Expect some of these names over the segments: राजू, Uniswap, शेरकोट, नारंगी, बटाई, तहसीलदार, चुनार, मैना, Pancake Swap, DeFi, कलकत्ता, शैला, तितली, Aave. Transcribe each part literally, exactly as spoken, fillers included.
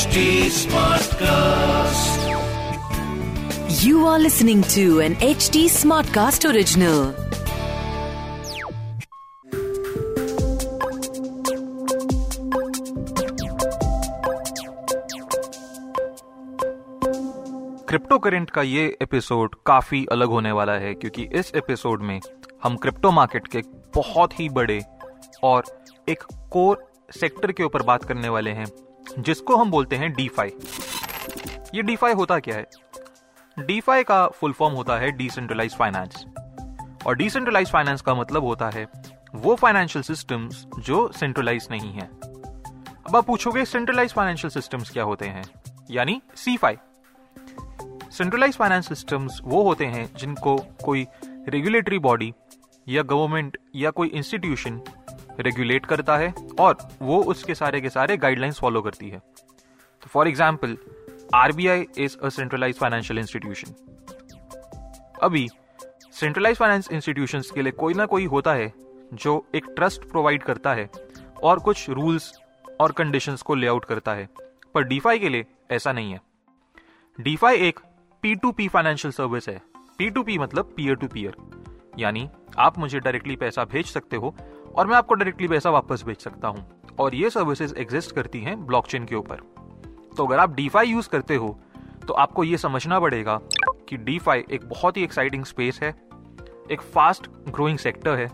H D Smartcast. You are listening to an H D Smartcast original. Crypto current का ये episode काफी अलग होने वाला है क्योंकि इस एपिसोड में हम क्रिप्टो मार्केट के बहुत ही बड़े और एक कोर सेक्टर के ऊपर बात करने वाले हैं जिसको हम बोलते हैं डीफाई। ये डीफाई होता क्या है? डीफाई का फुल फॉर्म होता है डिसेंट्रलाइज्ड फाइनेंस, और डिसेंट्रलाइज्ड फाइनेंस का मतलब होता है वो फाइनेंशियल सिस्टम्स जो सेंट्रलाइज नहीं है। अब आप पूछोगे सेंट्रलाइज्ड फाइनेंशियल सिस्टम्स क्या होते हैं, यानी सीफाई। सेंट्रलाइज्ड फाइनेंस सिस्टम्स वो होते हैं जिनको कोई रेगुलेटरी बॉडी या गवर्नमेंट या कोई इंस्टीट्यूशन रेगुलेट करता है और वो उसके सारे के सारे गाइडलाइंस फॉलो करती है। तो for example RBI is a centralised financial institution. अभी सेंट्रलाइज्ड फाइनेंस इंस्टीट्यूशंस के लिए कोई ना कोई होता है जो एक ट्रस्ट प्रोवाइड करता है और कुछ रूल्स और कंडीशंस को लेआउट करता है, पर डीफाई के लिए ऐसा नहीं है। डीफाई एक P to P financial service है। पी टू पी मतलब पीयर टू पीयर, यानी आप मुझे डायरेक्टली पैसा भेज सकते हो और मैं आपको डायरेक्टली पैसा वापस भेज सकता हूं, और ये सर्विसेज एग्जिस्ट करती हैं ब्लॉकचेन के ऊपर। तो अगर आप डीफाई यूज करते हो तो आपको ये समझना पड़ेगा कि डीफाई एक बहुत ही एक्साइटिंग स्पेस है, एक फास्ट ग्रोइंग सेक्टर है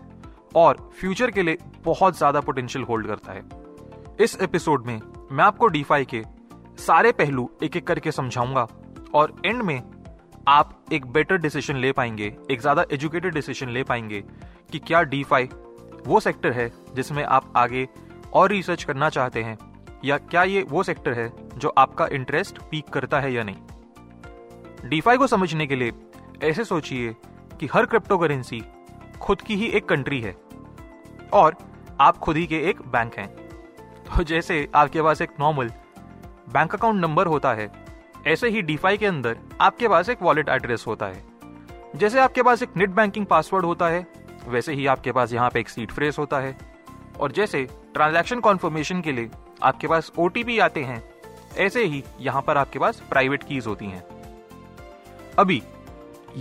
और फ्यूचर के लिए बहुत ज्यादा पोटेंशियल होल्ड करता है। इस एपिसोड में मैं आपको डीफाई के सारे पहलू एक एक करके समझाऊंगा और एंड में आप एक बेटर डिसीजन ले पाएंगे, एक ज्यादा एजुकेटेड डिसीजन ले पाएंगे कि क्या डीफाई वो सेक्टर है जिसमें आप आगे और रिसर्च करना चाहते हैं, या क्या ये वो सेक्टर है जो आपका इंटरेस्ट पीक करता है या नहीं। डीफाई को समझने के लिए ऐसे सोचिए कि हर क्रिप्टो करेंसी खुद की ही एक कंट्री है और आप खुद ही के एक बैंक हैं। तो जैसे आपके पास एक नॉर्मल बैंक अकाउंट नंबर होता है, ऐसे ही डीफाई के अंदर आपके पास एक वॉलेट एड्रेस होता है। जैसे आपके पास एक नेट बैंकिंग पासवर्ड होता है, वैसे ही आपके पास यहाँ पे एक सीड फ्रेज होता है, और जैसे ट्रांजैक्शन कॉन्फर्मेशन के लिए आपके पास ओटीपी आते हैं, ऐसे ही यहाँ पर आपके पास प्राइवेट कीज होती हैं। अभी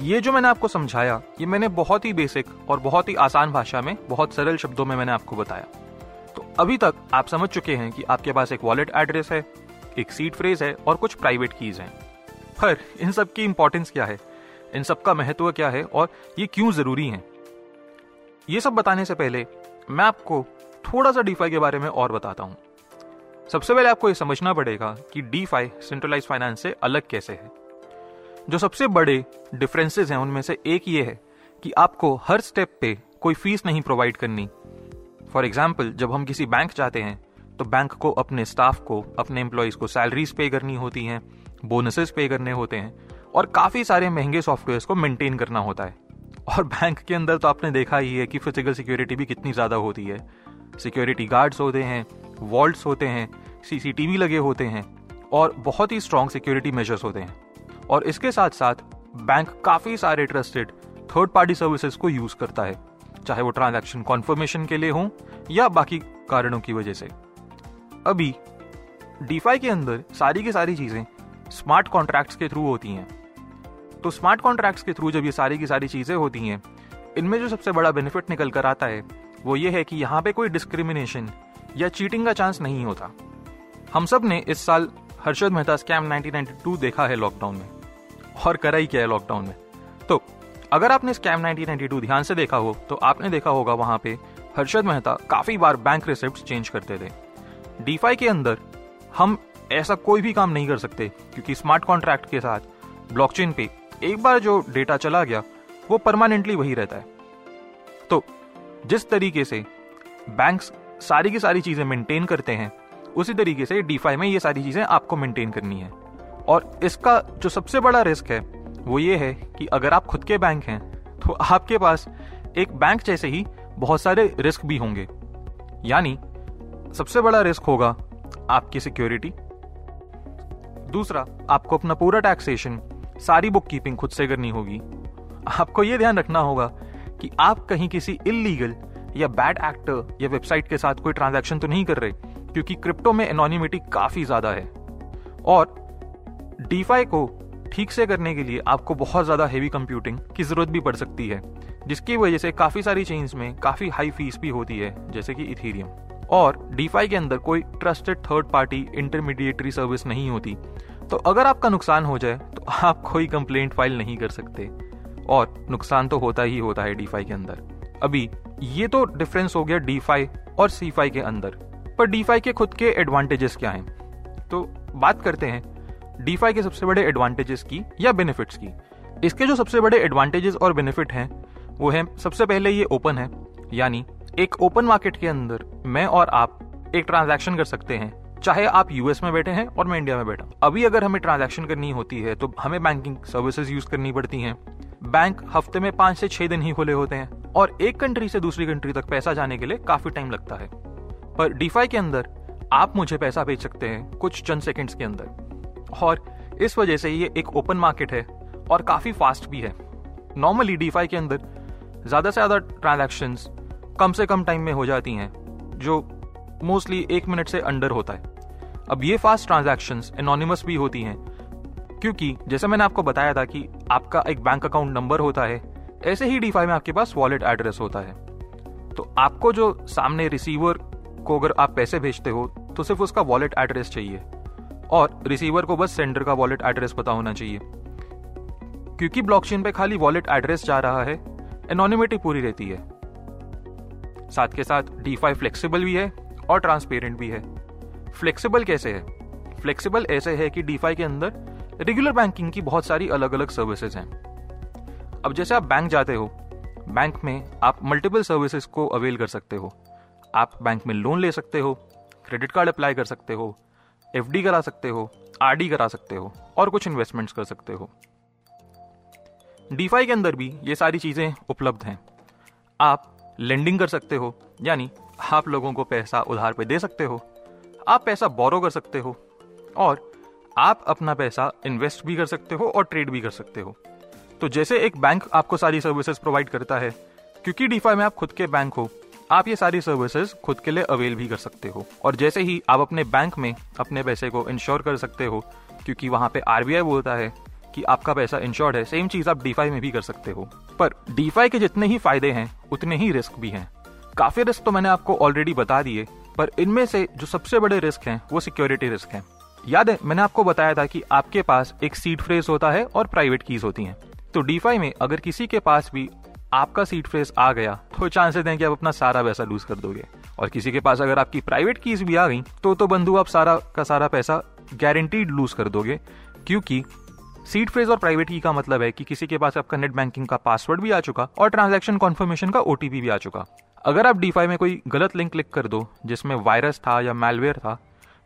ये जो मैंने आपको समझाया, ये मैंने बहुत ही बेसिक और बहुत ही आसान भाषा में, बहुत सरल शब्दों में मैंने आपको बताया। तो अभी तक आप समझ चुके हैं कि आपके पास एक वॉलेट एड्रेस है, एक सीड फ्रेज है और कुछ प्राइवेट कीज हैं। पर इन सब की इंपॉर्टेंस क्या है, इन सब का महत्व क्या है और ये क्यों जरूरी है? ये सब बताने से पहले मैं आपको थोड़ा सा डीफाई के बारे में और बताता हूँ। सबसे पहले आपको ये समझना पड़ेगा कि डीफाई सेंट्रलाइज्ड फाइनेंस से अलग कैसे है। जो सबसे बड़े डिफरेंसेस हैं उनमें से एक ये है कि आपको हर स्टेप पे कोई फीस नहीं प्रोवाइड करनी। फॉर एग्जाम्पल जब हम किसी बैंक जाते हैं तो बैंक को अपने स्टाफ को, अपने एम्प्लॉयज को सैलरीज पे करनी होती हैं, बोनसेस पे करने होते हैं और काफ़ी सारे महंगे सॉफ्टवेयर्स को मेंटेन करना होता है। और बैंक के अंदर तो आपने देखा ही है कि फिजिकल सिक्योरिटी भी कितनी ज़्यादा होती है। सिक्योरिटी गार्ड्स होते हैं, वॉल्ट्स होते हैं, सीसीटीवी लगे होते हैं और बहुत ही स्ट्रॉन्ग सिक्योरिटी मेजर्स होते हैं। और इसके साथ साथ बैंक काफ़ी सारे ट्रस्टेड थर्ड पार्टी सर्विसेज को यूज़ करता है, चाहे वो ट्रांजैक्शन कॉन्फर्मेशन के लिए हों या बाकी कारणों की वजह से। अभी डीफाई के अंदर सारी की सारी चीज़ें स्मार्ट कॉन्ट्रैक्ट्स के थ्रू होती हैं। तो स्मार्ट कॉन्ट्रैक्ट्स के थ्रू जब ये सारी की सारी चीज़ें होती हैं, इनमें जो सबसे बड़ा बेनिफिट निकल कर आता है वो ये है कि यहाँ पे कोई डिस्क्रिमिनेशन या चीटिंग का चांस नहीं होता। हम सब ने इस साल Harshad Mehta scam nineteen ninety two देखा है लॉकडाउन में, और करा ही क्या है लॉकडाउन में। तो अगर आपने स्कैम नाइनटीन नाइंटी टू ध्यान से देखा हो तो आपने देखा होगा वहाँ पे हर्षद मेहता काफ़ी बार बैंक रिसिप्ट चेंज करते थे। डीफाई के अंदर हम ऐसा कोई भी काम नहीं कर सकते क्योंकि स्मार्ट कॉन्ट्रैक्ट के साथ ब्लॉकचेन पे एक बार जो डेटा चला गया वो परमानेंटली वही रहता है। तो जिस तरीके से बैंक्स सारी की सारी चीज़ें मेंटेन करते हैं, उसी तरीके से डीफाई में ये सारी चीज़ें आपको मेंटेन करनी है। और इसका जो सबसे बड़ा रिस्क है वो ये है कि अगर आप खुद के बैंक हैं तो आपके पास एक बैंक जैसे ही बहुत सारे रिस्क भी होंगे। यानी सबसे बड़ा रिस्क होगा आपकी सिक्योरिटी, दूसरा आपको अपना पूरा टैक्सेशन, सारी बुक कीपिंग खुद से करनी होगी। आपको ये ध्यान रखना होगा कि आप कहीं किसी इल्लीगल या बैड एक्टर या वेबसाइट के साथ कोई ट्रांजैक्शन तो नहीं कर रहे, क्योंकि क्रिप्टो में एनोनिमिटी काफ़ी ज़्यादा है। और डीफाई को ठीक से करने के लिए आपको बहुत ज़्यादा हेवी कंप्यूटिंग की ज़रूरत भी पड़ सकती है, जिसकी वजह से काफ़ी सारी चेन्स में काफ़ी हाई फीस भी होती है, जैसे कि इथेरियम। और डीफाई के अंदर कोई trusted third party intermediary service नहीं होती, तो अगर आपका नुकसान हो जाए तो आप कोई कंप्लेंट फाइल नहीं कर सकते। और नुकसान तो होता ही होता है डीफाई के अंदर। अभी ये तो डिफरेंस हो गया डीफाई और सीफाई के अंदर, पर डीफाई के खुद के एडवांटेजेस क्या हैं, तो बात करते हैं डीफाई के सबसे बड़े एडवांटेजेस की या बेनिफिट्स की। इसके जो सबसे बड़े एडवांटेजेस और बेनिफिट हैं वो हैं, सबसे पहले ये ओपन है, यानी एक ओपन मार्केट के अंदर मैं और आप एक ट्रांजैक्शन कर सकते हैं, चाहे आप यूएस में बैठे हैं और मैं इंडिया में बैठा। अभी अगर हमें ट्रांजैक्शन करनी होती है तो हमें बैंकिंग सर्विसेज यूज करनी पड़ती हैं। बैंक हफ्ते में पाँच से छः दिन ही खुले होते हैं और एक कंट्री से दूसरी कंट्री तक पैसा जाने के लिए काफ़ी टाइम लगता है। पर डीफाई के अंदर आप मुझे पैसा भेज सकते हैं कुछ चंद सेकंड्स के अंदर, और इस वजह से ये एक ओपन मार्केट है और काफ़ी फास्ट भी है। नॉर्मली डीफाई के अंदर ज़्यादा से ज़्यादा ट्रांजैक्शंस कम से कम टाइम में हो जाती हैं, जो मोस्टली एक मिनट से अंडर होता है। अब ये फास्ट ट्रांजैक्शंस एनोनिमस भी होती हैं, क्योंकि जैसे मैंने आपको बताया था कि आपका एक बैंक अकाउंट नंबर होता है, ऐसे ही डीफाई में आपके पास वॉलेट एड्रेस होता है। तो आपको जो सामने रिसीवर को अगर आप पैसे भेजते हो तो सिर्फ उसका वॉलेट एड्रेस चाहिए, और रिसीवर को बस सेंडर का वॉलेट एड्रेस पता होना चाहिए। क्योंकि ब्लॉकचेन पे खाली वॉलेट एड्रेस जा रहा है, एनोनिमिटी पूरी रहती है। साथ के साथ डीफाई फ्लेक्सिबल भी है और ट्रांसपेरेंट भी है। फ्लेक्सिबल कैसे है? फ्लेक्सिबल ऐसे है कि डीफाई के अंदर रेगुलर बैंकिंग की बहुत सारी अलग अलग सर्विसेज हैं। अब जैसे आप बैंक जाते हो, बैंक में आप मल्टीपल सर्विसेज को अवेल कर सकते हो। आप बैंक में लोन ले सकते हो, क्रेडिट कार्ड अप्लाई कर सकते हो, एफडी करा सकते हो, आरडी करा सकते हो और कुछ इन्वेस्टमेंट्स कर सकते हो। डीफाई के अंदर भी ये सारी चीज़ें उपलब्ध हैं। आप लेंडिंग कर सकते हो, यानी आप लोगों को पैसा उधार पे दे सकते हो, आप पैसा बोरो कर सकते हो, और आप अपना पैसा इन्वेस्ट भी कर सकते हो और ट्रेड भी कर सकते हो। तो जैसे एक बैंक आपको सारी सर्विसेज प्रोवाइड करता है, क्योंकि डीफाई में आप खुद के बैंक हो, आप ये सारी सर्विसेज खुद के लिए अवेल भी कर सकते हो। और जैसे ही आप अपने बैंक में अपने पैसे को इंश्योर कर सकते हो, क्योंकि वहाँ पे आरबीआई बोलता है कि आपका पैसा इंश्योर्ड है, सेम चीज़ आप डीफाई में भी कर सकते हो। पर डीफाई के जितने ही फायदे हैं उतने ही रिस्क भी हैं। काफ़ी रिस्क तो मैंने आपको ऑलरेडी बता दिए, पर इनमें से जो सबसे बड़े रिस्क हैं वो सिक्योरिटी रिस्क हैं। याद है मैंने आपको बताया था कि आपके पास एक सीड फ्रेज होता है और प्राइवेट कीज होती हैं। तो डीफाई में अगर किसी के पास भी आपका सीड फ्रेज आ गया तो चांसेस हैं कि आप अपना सारा पैसा लूज कर दोगे, और किसी के पास अगर आपकी प्राइवेट कीज भी आ गई तो तो बंधु आप सारा का सारा पैसा गारंटीड लूज कर दोगे। क्योंकि सीड फ्रेज और प्राइवेट की का मतलब है कि किसी के पास आपका नेट बैंकिंग का पासवर्ड भी आ चुका और ट्रांजैक्शन कॉन्फर्मेशन का ओटीपी भी आ चुका। अगर आप डीफाई में कोई गलत लिंक क्लिक कर दो जिसमें वायरस था या मैलवेयर था,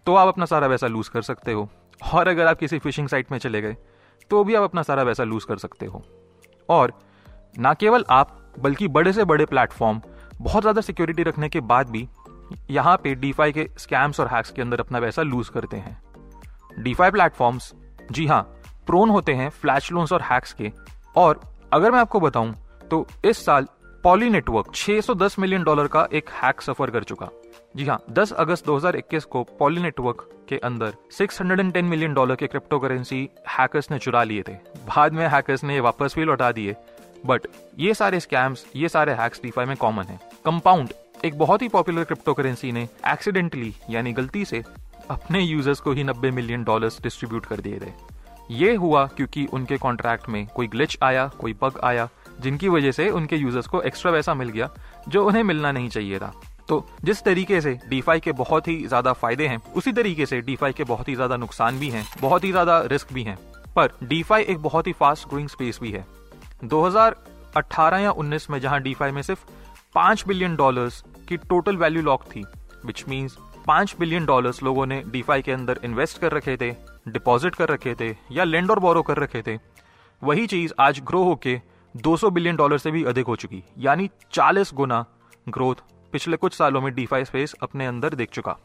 तो आप अपना सारा पैसा लूज कर सकते हो। और अगर आप किसी फिशिंग साइट में चले गए तो भी आप अपना सारा पैसा लूज कर सकते हो। और ना केवल आप बल्कि बड़े से बड़े प्लेटफॉर्म बहुत ज़्यादा सिक्योरिटी रखने के बाद भी यहाँ पे डीफाई के स्कैम्स और हैक्स के अंदर अपना पैसा लूज करते हैं। डीफाई प्लेटफॉर्म्स, जी हाँ, प्रोन होते हैं फ्लैश लोन्स और हैक्स के। और अगर मैं आपको बताऊं तो इस साल पॉली नेटवर्क छह सौ दस मिलियन डॉलर का एक हैक सफर कर चुका। जी हाँ, दस अगस्त दो हज़ार इक्कीस को पॉली नेटवर्क के अंदर छह सौ दस मिलियन डॉलर के क्रिप्टो करेंसी हैकर्स ने चुरा लिए थे। बाद में हैकर्स ने वापस भी लौटा दिए, बट ये सारे स्कैम्स, ये सारे हैक्स डीफाई में कॉमन है। कंपाउंड, एक बहुत ही पॉपुलर क्रिप्टो करेंसी, ने एक्सीडेंटली यानी गलती से अपने यूजर्स को ही नब्बे मिलियन डॉलर्स डिस्ट्रीब्यूट कर दिए थे। ये हुआ क्योंकि उनके कॉन्ट्रैक्ट में कोई ग्लिच आया, कोई बग आया, जिनकी वजह से उनके यूजर्स को एक्स्ट्रा पैसा मिल गया जो उन्हें मिलना नहीं चाहिए था। तो जिस तरीके से डीफाई के बहुत ही ज़्यादा फायदे हैं, उसी तरीके से डीफाई के बहुत ही ज़्यादा नुकसान भी हैं, बहुत ही ज़्यादा रिस्क भी हैं। पर डीफाई एक बहुत ही फास्ट ग्रोइंग स्पेस भी है। दो हज़ार अठारह या उन्नीस में जहां डीफाई में सिर्फ पाँच बिलियन डॉलर्स की टोटल वैल्यू लॉक थी, विच मीन्स पाँच बिलियन डॉलर्स लोगों ने डीफाई के अंदर इन्वेस्ट कर रखे थे, डिपॉजिट कर रखे थे या लेंड और बोरो कर रखे थे, वही चीज़ आज ग्रो होके दो सौ बिलियन डॉलर से भी अधिक हो चुकी, यानी चालीस गुना ग्रोथ पिछले कुछ सालों में डीफाई स्पेस अपने अंदर देख चुका।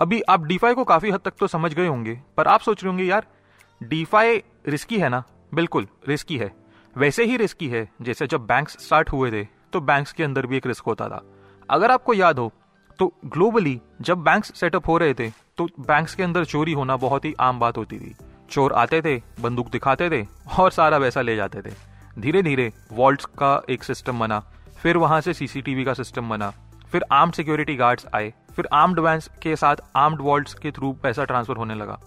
अभी आप डीफाई को काफ़ी हद तक तो समझ गए होंगे, पर आप सोच रहे होंगे यार डीफाई रिस्की है ना। बिल्कुल रिस्की है, वैसे ही रिस्की है जैसे जब बैंक्स स्टार्ट हुए थे तो बैंक्स के अंदर भी एक रिस्क होता था। अगर आपको याद हो तो ग्लोबली जब बैंक्स सेटअप हो रहे थे तो बैंक्स के अंदर चोरी होना बहुत ही आम बात होती थी। चोर आते थे, बंदूक दिखाते थे और सारा पैसा ले जाते थे। धीरे धीरे वॉल्ट्स का एक सिस्टम बना, फिर वहाँ से सीसीटीवी का सिस्टम बना, फिर आर्म्ड सिक्योरिटी गार्ड्स आए, फिर आर्म्ड वैंस के साथ आर्म्ड वॉल्ट्स के थ्रू पैसा ट्रांसफर होने लगा।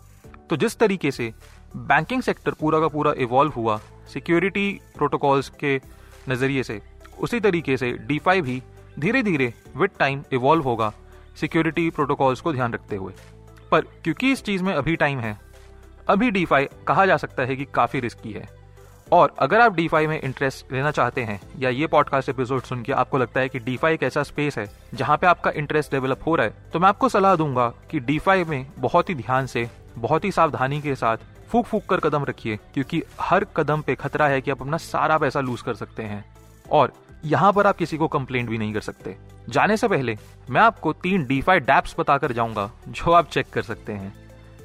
तो जिस तरीके से बैंकिंग सेक्टर पूरा का पूरा इवॉल्व हुआ सिक्योरिटी प्रोटोकॉल्स के नज़रिए से, उसी तरीके से डीफाई भी धीरे धीरे विद टाइम इवॉल्व होगा सिक्योरिटी प्रोटोकॉल्स को ध्यान रखते हुए। पर क्योंकि इस चीज़ में अभी टाइम है, अभी डीफाई कहा जा सकता है कि काफ़ी रिस्की है। और अगर आप डीफाई में इंटरेस्ट लेना चाहते हैं या ये पॉडकास्ट एपिसोड सुन के आपको लगता है कि डीफाई एक ऐसा स्पेस है जहाँ पे आपका इंटरेस्ट डेवलप हो रहा है, तो मैं आपको सलाह दूंगा कि डीफाई में बहुत ही ध्यान से, बहुत ही सावधानी के साथ फूक फूक कर कदम रखिए, क्योंकि हर कदम पे खतरा है कि आप अपना सारा पैसा लूज कर सकते हैं। और यहाँ पर आप किसी को कंप्लेंट भी नहीं कर सकते। जाने से पहले मैं आपको तीन डीफाई डैप्स बताकर जाऊंगा जो आप चेक कर सकते हैं।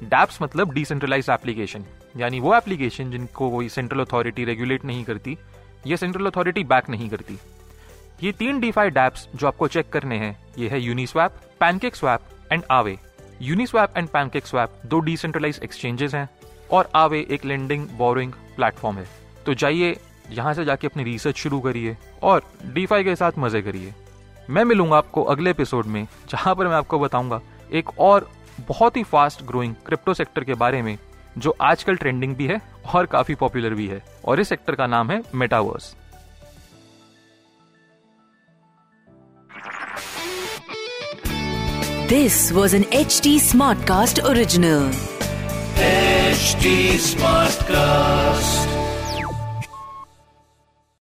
डैप्स मतलब डिसेंट्रलाइज्ड एप्लीकेशन, यानी वो एप्लीकेशन जिनको कोई सेंट्रल अथॉरिटी रेगुलेट नहीं करती या सेंट्रल अथॉरिटी बैक नहीं करती। ये तीन डीफाई डैप्स जो आपको चेक करने हैं, ये है Uniswap, PancakeSwap and Aave. Uniswap and PancakeSwap दो डिसेंट्रलाइज्ड एक्सचेंजेस हैं और आवे एक लेंडिंग बोरोइंग प्लेटफॉर्म है। तो जाइए यहाँ से जाके अपनी रिसर्च शुरू करिए और डीफाई के साथ मजे करिए। मैं मिलूंगा आपको अगले एपिसोड में, जहाँ पर मैं आपको बताऊंगा एक और बहुत ही फास्ट ग्रोइंग क्रिप्टो सेक्टर के बारे में जो आजकल ट्रेंडिंग भी है और काफी पॉपुलर भी है, और इस सेक्टर का नाम है metaverse. This was an H T Smartcast original. H T Smartcast.